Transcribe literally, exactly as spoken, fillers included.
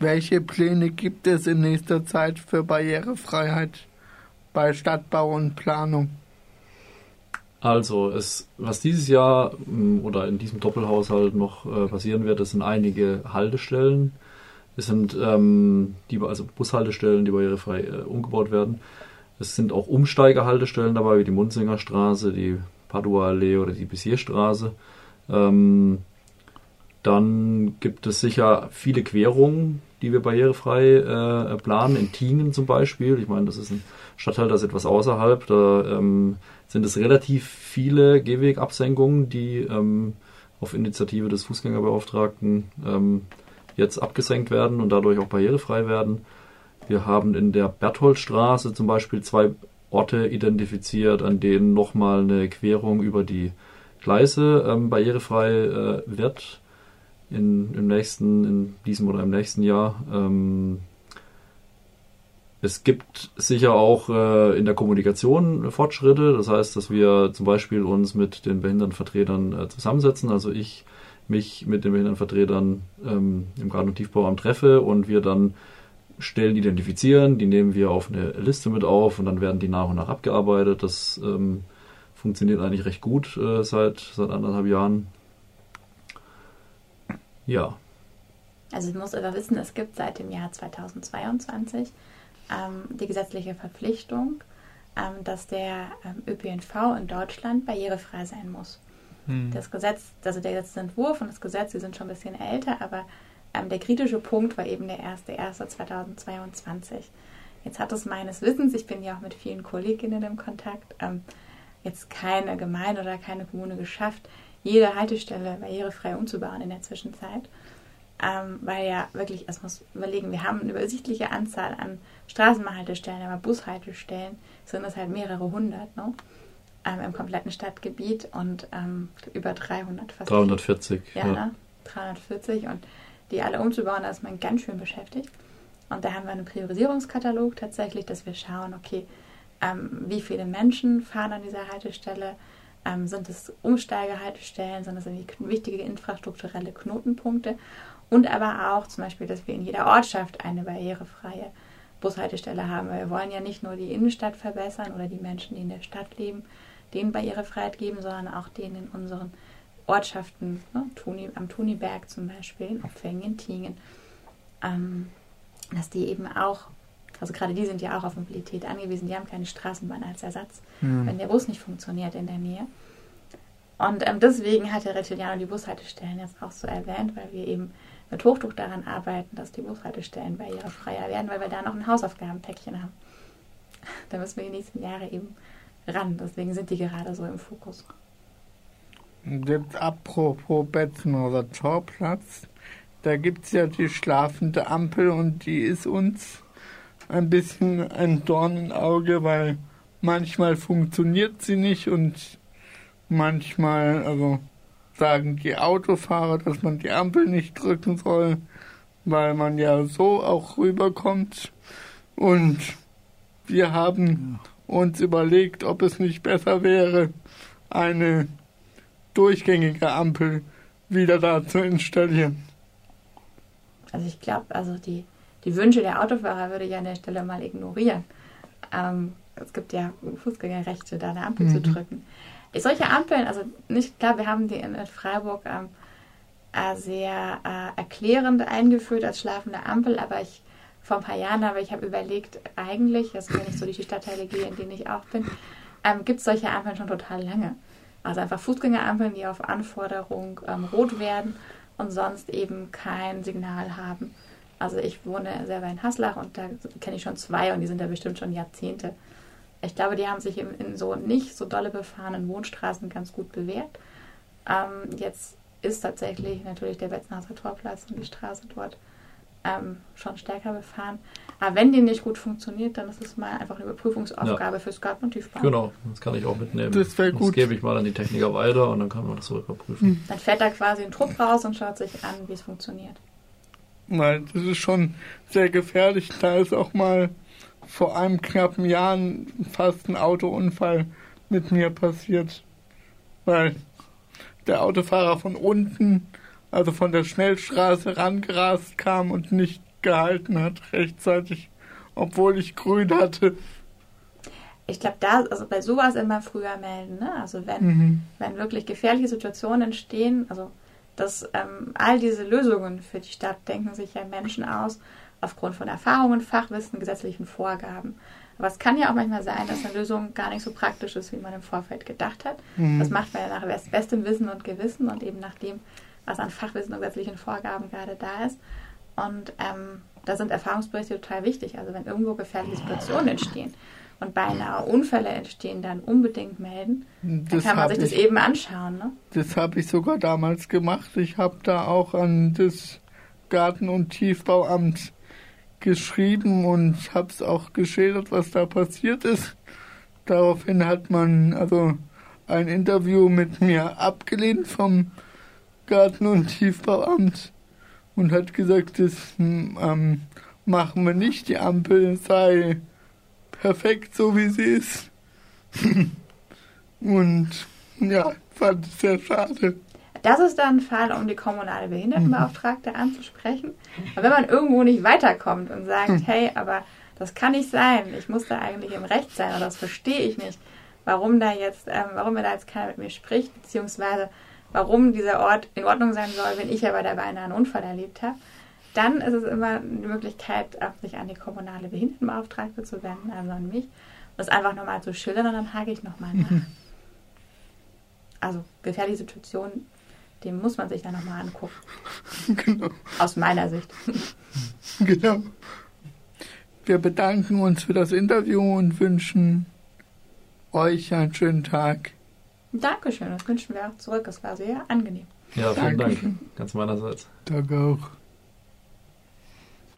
Welche Pläne gibt es in nächster Zeit für Barrierefreiheit bei Stadtbau und Planung? Also, es, was dieses Jahr oder in diesem Doppelhaushalt noch äh, passieren wird, das sind einige Haltestellen. Es sind ähm, die, also Bushaltestellen, die barrierefrei äh, umgebaut werden. Es sind auch Umsteigerhaltestellen dabei, wie die Munzingerstraße, die Padua-Allee oder die Bessierstraße. Ähm, dann gibt es sicher viele Querungen, die wir barrierefrei äh, planen, in Tingen zum Beispiel. Ich meine, das ist ein Stadtteil, das ist etwas außerhalb. Da ähm, sind es relativ viele Gehwegabsenkungen, die ähm, auf Initiative des Fußgängerbeauftragten ähm, jetzt abgesenkt werden und dadurch auch barrierefrei werden. Wir haben in der Bertholdstraße zum Beispiel zwei Orte identifiziert, an denen nochmal eine Querung über die Gleise ähm, barrierefrei äh, wird. In, im nächsten, in diesem oder im nächsten Jahr. Ähm, es gibt sicher auch äh, in der Kommunikation Fortschritte. Das heißt, dass wir zum Beispiel uns mit den Behindertenvertretern äh, zusammensetzen. Also ich mich mit den Behindertenvertretern ähm, im Garten- und Tiefbauamt treffe und wir dann Stellen identifizieren. Die nehmen wir auf eine Liste mit auf und dann werden die nach und nach abgearbeitet. Das ähm, funktioniert eigentlich recht gut äh, seit, seit anderthalb Jahren. Ja. Also ich muss aber wissen, es gibt seit dem Jahr zweitausendzweiundzwanzig ähm, die gesetzliche Verpflichtung, ähm, dass der ähm, Ö P N V in Deutschland barrierefrei sein muss. Hm. Das Gesetz, also der Gesetzentwurf und das Gesetz, die sind schon ein bisschen älter, aber ähm, der kritische Punkt war eben der erster Januar zweitausendzweiundzwanzig. Jetzt hat es meines Wissens, ich bin ja auch mit vielen Kolleginnen im Kontakt, ähm, jetzt keine Gemeinde oder keine Kommune geschafft, jede Haltestelle barrierefrei umzubauen in der Zwischenzeit. Ähm, weil ja wirklich, es muss überlegen, wir haben eine übersichtliche Anzahl an Straßenbahnhaltestellen, aber Bushaltestellen sind das halt mehrere hundert, ne? Ähm, im kompletten Stadtgebiet und ähm, über dreihundert fast. dreihundertvierzig. Ja, ja. Ne? dreihundertvierzig und die alle umzubauen, da ist man ganz schön beschäftigt. Und da haben wir einen Priorisierungskatalog tatsächlich, dass wir schauen, okay, ähm, wie viele Menschen fahren an dieser Haltestelle, Ähm, sind es Umsteigehaltestellen, sind es wichtige infrastrukturelle Knotenpunkte und aber auch zum Beispiel, dass wir in jeder Ortschaft eine barrierefreie Bushaltestelle haben, weil wir wollen ja nicht nur die Innenstadt verbessern oder die Menschen, die in der Stadt leben, denen Barrierefreiheit geben, sondern auch denen in unseren Ortschaften, ne, Tuni, am Tuniberg zum Beispiel, in Pfengingen, Tingen, ähm, dass die eben auch, also gerade die sind ja auch auf Mobilität angewiesen, die haben keine Straßenbahn als Ersatz, ja, wenn der Bus nicht funktioniert in der Nähe. Und ähm, deswegen hat der Riccigliano die Bushaltestellen jetzt auch so erwähnt, weil wir eben mit Hochdruck daran arbeiten, dass die Bushaltestellen barrierefreier werden, weil wir da noch ein Hausaufgabenpäckchen haben. Da müssen wir die nächsten Jahre eben ran, deswegen sind die gerade so im Fokus. Jetzt apropos Betzenhauser Torplatz, da gibt es ja die schlafende Ampel und die ist uns ein bisschen ein Dorn im Auge, weil manchmal funktioniert sie nicht und manchmal, also sagen die Autofahrer, dass man die Ampel nicht drücken soll, weil man ja so auch rüberkommt. Und wir haben uns überlegt, ob es nicht besser wäre, eine durchgängige Ampel wieder da zu installieren. Also ich glaube, also die Die Wünsche der Autofahrer würde ich an der Stelle mal ignorieren. Ähm, es gibt ja Fußgängerrechte, da eine Ampel mhm. zu drücken. Solche Ampeln, also nicht klar, wir haben die in Freiburg ähm, äh, sehr äh, erklärend eingeführt als schlafende Ampel, aber ich vor ein paar Jahren habe ich habe überlegt, eigentlich, also wenn ich so durch die Stadtteile gehe, in denen ich auch bin, ähm, gibt es solche Ampeln schon total lange. Also einfach Fußgängerampeln, die auf Anforderung ähm, rot werden und sonst eben kein Signal haben. Also ich wohne selber in Haslach und da kenne ich schon zwei und die sind da bestimmt schon Jahrzehnte. Ich glaube, die haben sich in, in so nicht so dolle befahrenen Wohnstraßen ganz gut bewährt. Ähm, jetzt ist tatsächlich natürlich der Betzenhauser Torplatz und die Straße dort ähm, schon stärker befahren. Aber wenn die nicht gut funktioniert, dann ist es mal einfach eine Überprüfungsaufgabe, ja, fürs Garten- und Tiefbau. Genau, das kann ich auch mitnehmen. Das wäre gut. Das gebe ich mal an die Techniker weiter und dann kann man das so überprüfen. Mhm. Dann fährt da quasi ein Trupp raus und schaut sich an, wie es funktioniert. Weil das ist schon sehr gefährlich. Da ist auch mal vor einem knappen Jahr fast ein Autounfall mit mir passiert. Weil der Autofahrer von unten, also von der Schnellstraße, rangerast kam und nicht gehalten hat, rechtzeitig, obwohl ich grün hatte. Ich glaube, da, also bei sowas immer früher melden, ne? Also wenn, mhm. wenn wirklich gefährliche Situationen entstehen, also dass ähm, all diese Lösungen für die Stadt denken sich ja Menschen aus, aufgrund von Erfahrungen, Fachwissen, gesetzlichen Vorgaben. Aber es kann ja auch manchmal sein, dass eine Lösung gar nicht so praktisch ist, wie man im Vorfeld gedacht hat. Mhm. Das macht man ja nach bestem Wissen und Gewissen und eben nach dem, was an Fachwissen und gesetzlichen Vorgaben gerade da ist. Und ähm, da sind Erfahrungsberichte total wichtig. Also wenn irgendwo gefährliche Situationen entstehen und beinahe Unfälle entstehen, dann unbedingt melden. Dann das kann man sich ich, das eben anschauen. Ne? Das habe ich sogar damals gemacht. Ich habe da auch an das Garten- und Tiefbauamt geschrieben und habe es auch geschildert, was da passiert ist. Daraufhin hat man also ein Interview mit mir abgelehnt vom Garten- und Tiefbauamt und hat gesagt, das ähm, machen wir nicht, die Ampel sei perfekt, so wie sie ist. Und ja, fand ich sehr schade. Das ist dann ein Fall, um die kommunale Behindertenbeauftragte anzusprechen. Aber wenn man irgendwo nicht weiterkommt und sagt, hey, aber das kann nicht sein, ich muss da eigentlich im Recht sein oder das verstehe ich nicht, warum da jetzt, ähm, warum mir da jetzt keiner mit mir spricht, beziehungsweise warum dieser Ort in Ordnung sein soll, wenn ich aber dabei einen Unfall erlebt habe, dann ist es immer eine Möglichkeit, sich an die kommunale Behindertenbeauftragte zu wenden, also an mich, und das einfach nochmal zu schildern und dann hake ich nochmal nach. Also gefährliche Situationen, dem muss man sich dann nochmal angucken. Genau. Aus meiner Sicht. Genau. Wir bedanken uns für das Interview und wünschen euch einen schönen Tag. Dankeschön, das wünschen wir auch zurück. Es war sehr angenehm. Ja, vielen Dank. Dank. Ganz meinerseits. Danke auch.